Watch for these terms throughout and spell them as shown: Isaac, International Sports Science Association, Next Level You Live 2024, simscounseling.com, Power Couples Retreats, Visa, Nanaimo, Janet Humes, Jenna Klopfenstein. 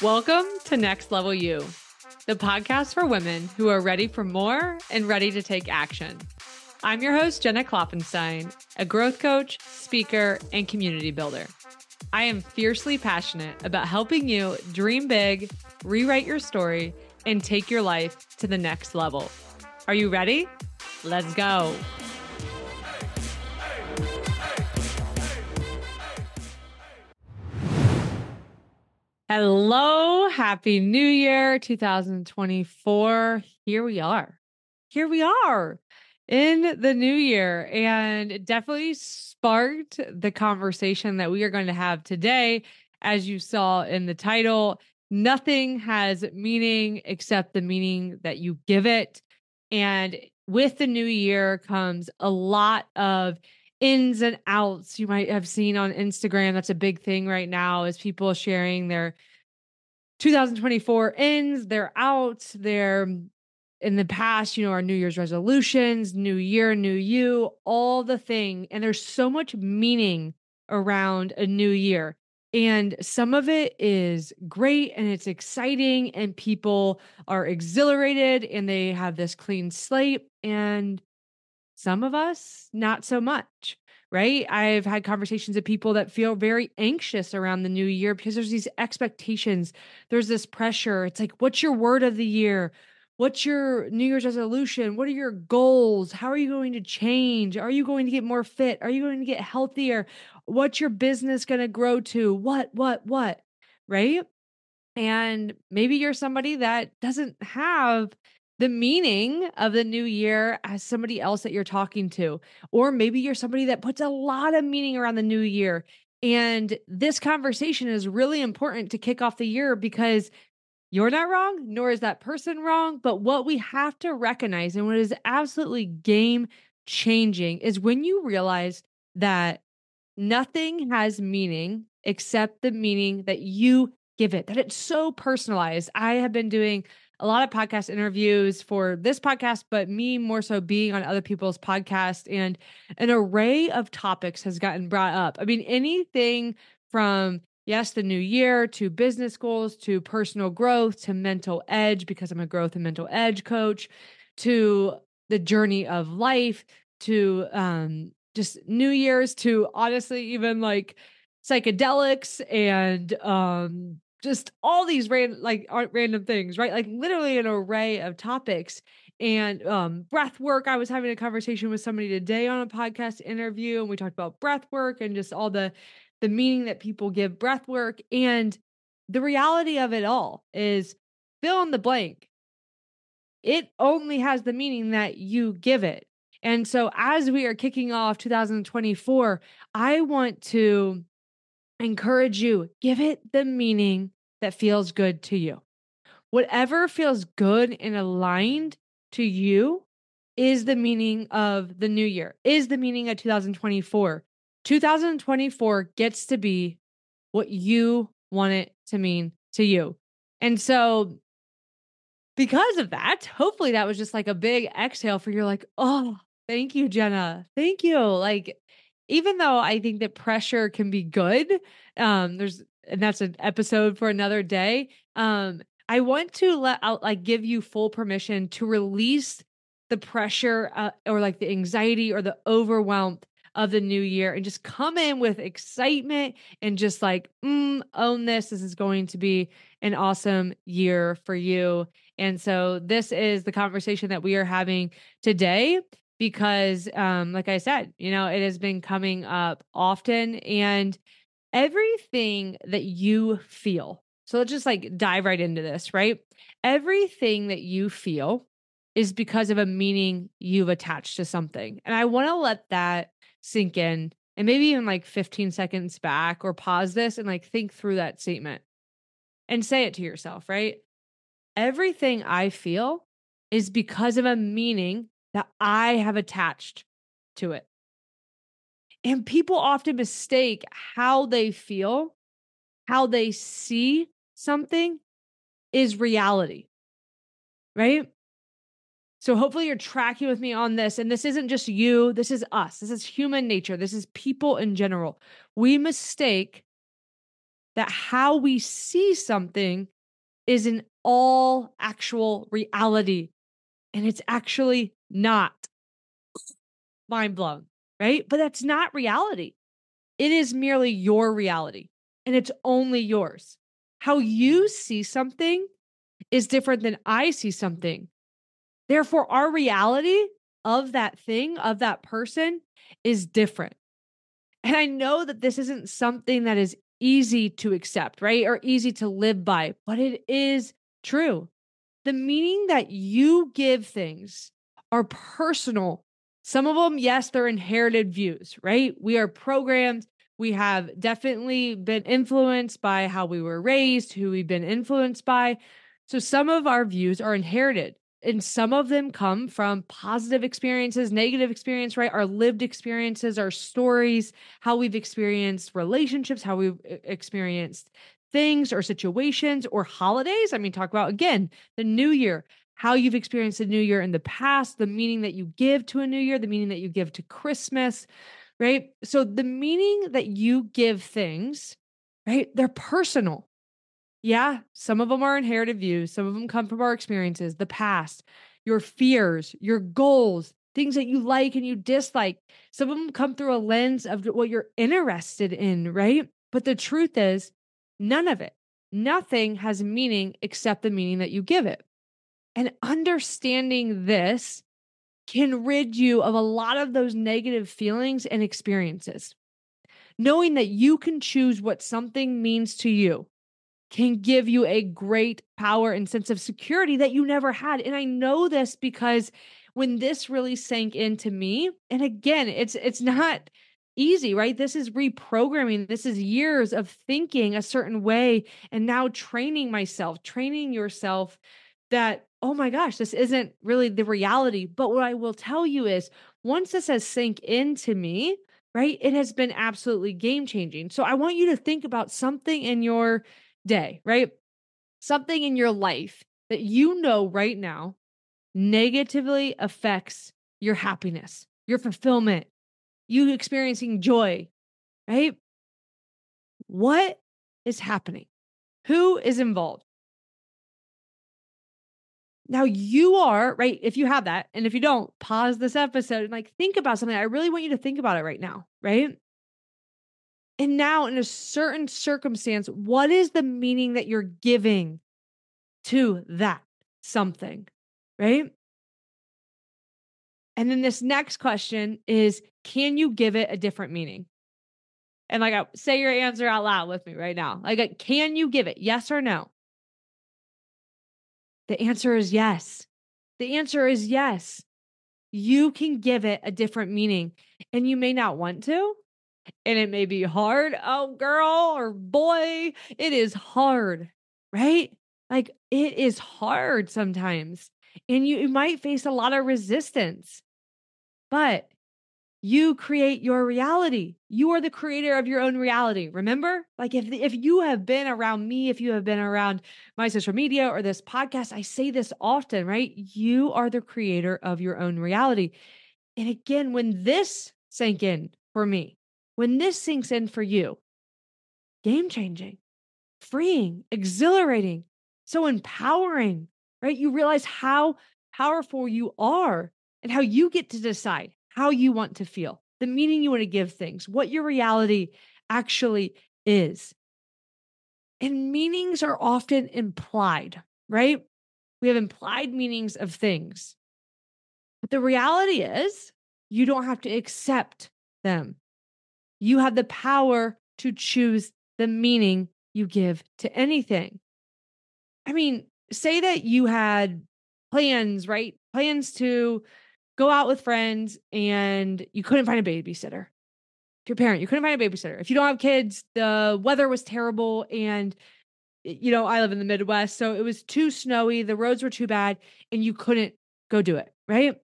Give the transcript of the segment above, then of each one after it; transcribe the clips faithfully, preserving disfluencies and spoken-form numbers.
Welcome to Next Level You, the podcast for women who are ready for more and ready to take action. I'm your host, Jenna Klopfenstein, a growth coach, speaker, and community builder. I am fiercely passionate about helping you dream big, rewrite your story, and take your life to the next level. Are you ready? Let's go. Hello, happy new year twenty twenty-four. Here we are. Here we are in the new year, and it definitely sparked the conversation that we are going to have today. As you saw in the title, nothing has meaning except the meaning that you give it. And with the new year comes a lot of ins and outs. You might have seen on Instagram, that's a big thing right now, is people sharing their twenty twenty-four ins, their outs, their, in the past, you know, our New Year's resolutions, new year, new you, all the thing. And there's so much meaning around a new year. And some of it is great and it's exciting and people are exhilarated and they have this clean slate, and some of us, not so much, right? I've had conversations with people that feel very anxious around the new year because there's these expectations. There's this pressure. It's like, what's your word of the year? What's your New Year's resolution? What are your goals? How are you going to change? Are you going to get more fit? Are you going to get healthier? What's your business going to grow to? What, what, what, right? And maybe you're somebody that doesn't have the meaning of the new year as somebody else that you're talking to. Or maybe you're somebody that puts a lot of meaning around the new year. And this conversation is really important to kick off the year, because you're not wrong, nor is that person wrong. But what we have to recognize, and what is absolutely game changing, is when you realize that nothing has meaning except the meaning that you give it, that it's so personalized. I have been doing a lot of podcast interviews for this podcast, but me more so being on other people's podcasts, and an array of topics has gotten brought up. I mean, anything from, yes, the new year, to business goals, to personal growth, to mental edge, because I'm a growth and mental edge coach, to the journey of life, to um, just New Year's, to honestly, even like psychedelics and, um, just all these random, like random things, right? Like literally an array of topics, and um, breath work. I was having a conversation with somebody today on a podcast interview, and we talked about breath work and just all the, the meaning that people give breath work. And the reality of it all is, fill in the blank. It only has the meaning that you give it. And so as we are kicking off twenty twenty-four, I want to encourage you, give it the meaning that feels good to you. Whatever feels good and aligned to you is the meaning of the new year, is the meaning of twenty twenty-four. twenty twenty-four gets to be what you want it to mean to you. And so because of that, hopefully that was just like a big exhale for you. Like, oh, thank you, Jenna. Thank you. Like, even though I think that pressure can be good, um, there's, and that's an episode for another day. Um, I want to let out, like, give you full permission to release the pressure uh, or like the anxiety or the overwhelm of the new year, and just come in with excitement and just like, mm, own this. This is going to be an awesome year for you. And so this is the conversation that we are having today. Because, um, like I said, you know, it has been coming up often, and everything that you feel. So let's just like dive right into this, right? Everything that you feel is because of a meaning you've attached to something. And I want to let that sink in, and maybe even like fifteen seconds back, or pause this and like think through that statement and say it to yourself, right? Everything I feel is because of a meaning that I have attached to it. And people often mistake how they feel, how they see something, is reality, right? So hopefully you're tracking with me on this. And this isn't just you. This is us. This is human nature. This is people in general. We mistake that how we see something is an all actual reality, and it's actually not. Mind blown, right? But that's not reality. It is merely your reality, and it's only yours. How you see something is different than I see something. Therefore, our reality of that thing, of that person, is different. And I know that this isn't something that is easy to accept, right? Or easy to live by, but it is true. The meaning that you give things are personal. Some of them, yes, they're inherited views, right? We are programmed. We have definitely been influenced by how we were raised, who we've been influenced by. So some of our views are inherited, and some of them come from positive experiences, negative experience, right? Our lived experiences, our stories, how we've experienced relationships, how we've experienced things or situations or holidays. I mean, talk about, again, the new year, how you've experienced the new year in the past, the meaning that you give to a new year, the meaning that you give to Christmas, right? So the meaning that you give things, right, they're personal. Yeah, some of them are inherited views. Some of them come from our experiences, the past, your fears, your goals, things that you like and you dislike. Some of them come through a lens of what you're interested in, right? But the truth is, none of it, nothing has meaning except the meaning that you give it. And understanding this can rid you of a lot of those negative feelings and experiences. Knowing that you can choose what something means to you can give you a great power and sense of security that you never had. And I know this because when this really sank into me, and again, it's it's not easy, right? This is reprogramming. This is years of thinking a certain way and now training myself, training yourself that, oh my gosh, this isn't really the reality. But what I will tell you is once this has sank into me, right, it has been absolutely game-changing. So I want you to think about something in your day, right? Something in your life that you know right now negatively affects your happiness, your fulfillment, you experiencing joy, right? What is happening? Who is involved? Now you are, right? If you have that, and if you don't, pause this episode and like think about something. I really want you to think about it right now, right? And now in a certain circumstance, what is the meaning that you're giving to that something, right? And then this next question is, can you give it a different meaning? And like, I, say your answer out loud with me right now. Like, can you give it? Yes or no? The answer is yes. The answer is yes. You can give it a different meaning, and you may not want to, and it may be hard. Oh, girl or boy, it is hard, right? Like, it is hard sometimes, and you, you might face a lot of resistance, but you create your reality. You are the creator of your own reality. Remember, like if, if you have been around me, if you have been around my social media or this podcast, I say this often, right? You are the creator of your own reality. And again, when this sank in for me, when this sinks in for you, game-changing, freeing, exhilarating, so empowering, right? You realize how powerful you are and how you get to decide how you want to feel, the meaning you want to give things, what your reality actually is. And meanings are often implied, right? We have implied meanings of things. But the reality is you don't have to accept them. You have the power to choose the meaning you give to anything. I mean, say that you had plans, right? Plans to go out with friends and you couldn't find a babysitter. If you're a parent, you couldn't find a babysitter. If you don't have kids, the weather was terrible. And, you know, I live in the Midwest, so it was too snowy. The roads were too bad and you couldn't go do it, right?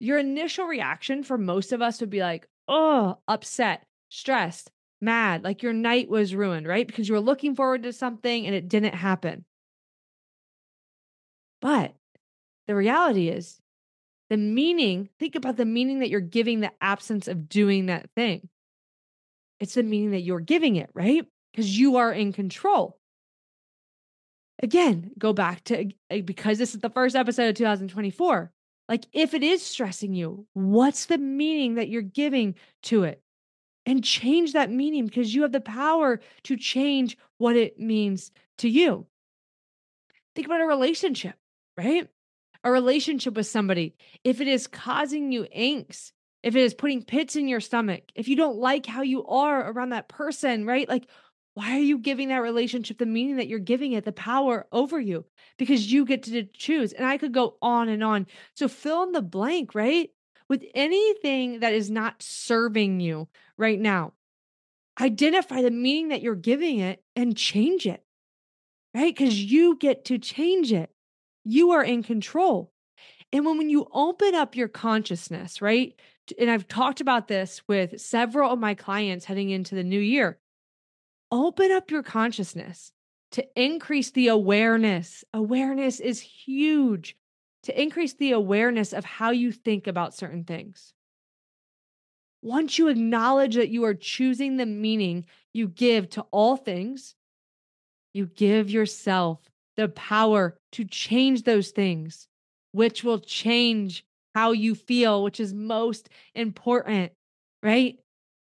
Your initial reaction for most of us would be like, oh, upset, stressed, mad, like your night was ruined, right? Because you were looking forward to something and it didn't happen. But the reality is, the meaning, think about the meaning that you're giving the absence of doing that thing. It's the meaning that you're giving it, right? because you are in control. Again, go back to, because this is the first episode of two thousand twenty-four, like if it is stressing you, what's the meaning that you're giving to it? And change that meaning, because you have the power to change what it means to you. Think about a relationship, right? A relationship with somebody. If it is causing you angst, if it is putting pits in your stomach, if you don't like how you are around that person, right? Like, why are you giving that relationship the meaning that you're giving it, the power over you? Because you get to choose. And I could go on and on. So fill in the blank, right? With anything that is not serving you right now, identify the meaning that you're giving it and change it, right? Because you get to change it. You are in control. And when, when you open up your consciousness, right? And I've talked about this with several of my clients heading into the new year. Open up your consciousness to increase the awareness. Awareness is huge. To increase the awareness of how you think about certain things. Once you acknowledge that you are choosing the meaning you give to all things, you give yourself the power to change those things, which will change how you feel, which is most important, right?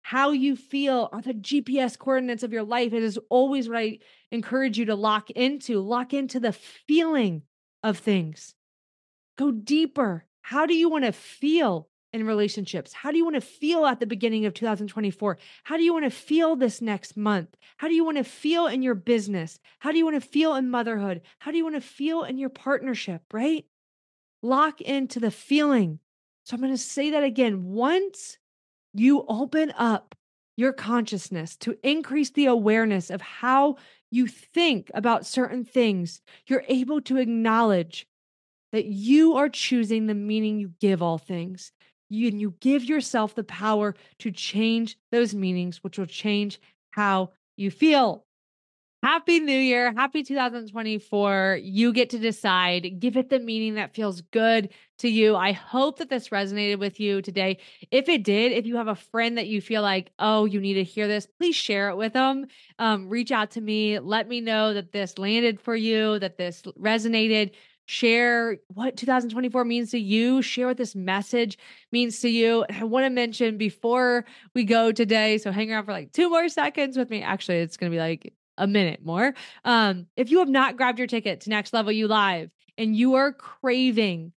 How you feel are the G P S coordinates of your life. It is always what I encourage you to lock into. Lock into the feeling of things. Go deeper. How do you want to feel in relationships? How do you want to feel at the beginning of two thousand twenty-four? How do you want to feel this next month? How do you want to feel in your business? How do you want to feel in motherhood? How do you want to feel in your partnership, right? Lock into the feeling. So I'm going to say that again. Once you open up your consciousness to increase the awareness of how you think about certain things, you're able to acknowledge that you are choosing the meaning you give all things. You, and you give yourself the power to change those meanings, which will change how you feel. Happy New Year. Happy two thousand twenty-four. You get to decide. Give it the meaning that feels good to you. I hope that this resonated with you today. If it did, if you have a friend that you feel like, oh, you need to hear this, please share it with them. Um, reach out to me. Let me know that this landed for you, that this resonated. Share what two thousand twenty-four means to you. Share what this message means to you. I want to mention before we go today, so hang around for like two more seconds with me. Actually, it's going to be like a minute more. Um, if you have not grabbed your ticket to Next Level You Live and you are craving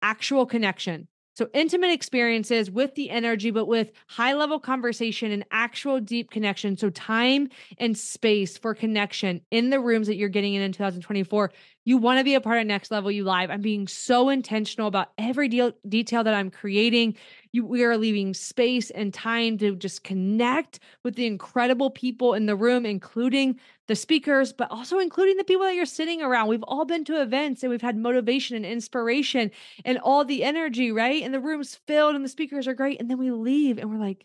actual connection, so intimate experiences with the energy, but with high-level conversation and actual deep connection. So time and space for connection in the rooms that you're getting in in two thousand twenty-four. You want to be a part of Next Level You Live. I'm being so intentional about every deal, detail that I'm creating. You, we are leaving space and time to just connect with the incredible people in the room, including the speakers, but also including the people that you're sitting around. We've all been to events and we've had motivation and inspiration and all the energy, right? And the room's filled and the speakers are great. And then we leave and we're like,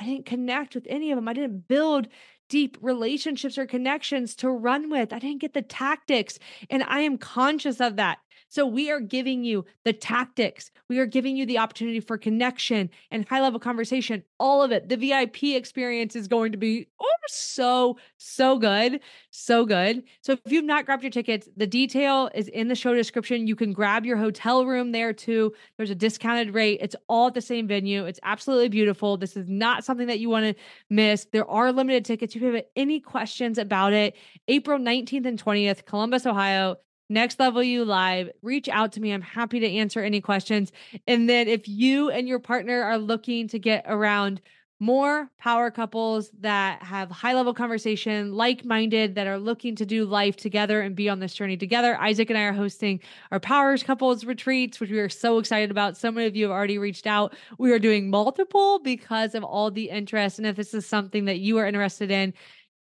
I didn't connect with any of them. I didn't build deep relationships or connections to run with. I didn't get the tactics. And I am conscious of that. So we are giving you the tactics. We are giving you the opportunity for connection and high-level conversation, all of it. The V I P experience is going to be oh, so, so good, so good. So if you've not grabbed your tickets, the detail is in the show description. You can grab your hotel room there too. There's a discounted rate. It's all at the same venue. It's absolutely beautiful. This is not something that you want to miss. There are limited tickets. If you have any questions about it, April nineteenth and twentieth, Columbus, Ohio, Next Level You Live. Reach out to me. I'm happy to answer any questions. And then if you and your partner are looking to get around more power couples that have high-level conversation, like-minded, that are looking to do life together and be on this journey together, Isaac and I are hosting our Power Couples Retreats, which we are so excited about. So many of you have already reached out. We are doing multiple because of all the interest. And if this is something that you are interested in,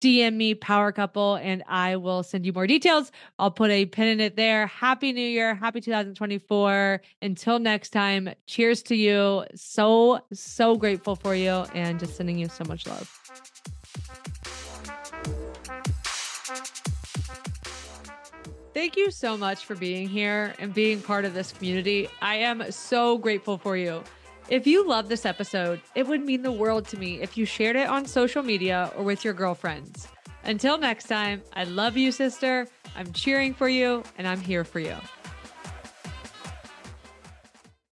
D M me, Power Couple, and I will send you more details. I'll put a pin in it there. Happy New Year. Happy two thousand twenty-four. Until next time, cheers to you. So, so grateful for you and just sending you so much love. Thank you so much for being here and being part of this community. I am so grateful for you. If you love this episode, it would mean the world to me if you shared it on social media or with your girlfriends. Until next time, I love you, sister. I'm cheering for you and I'm here for you.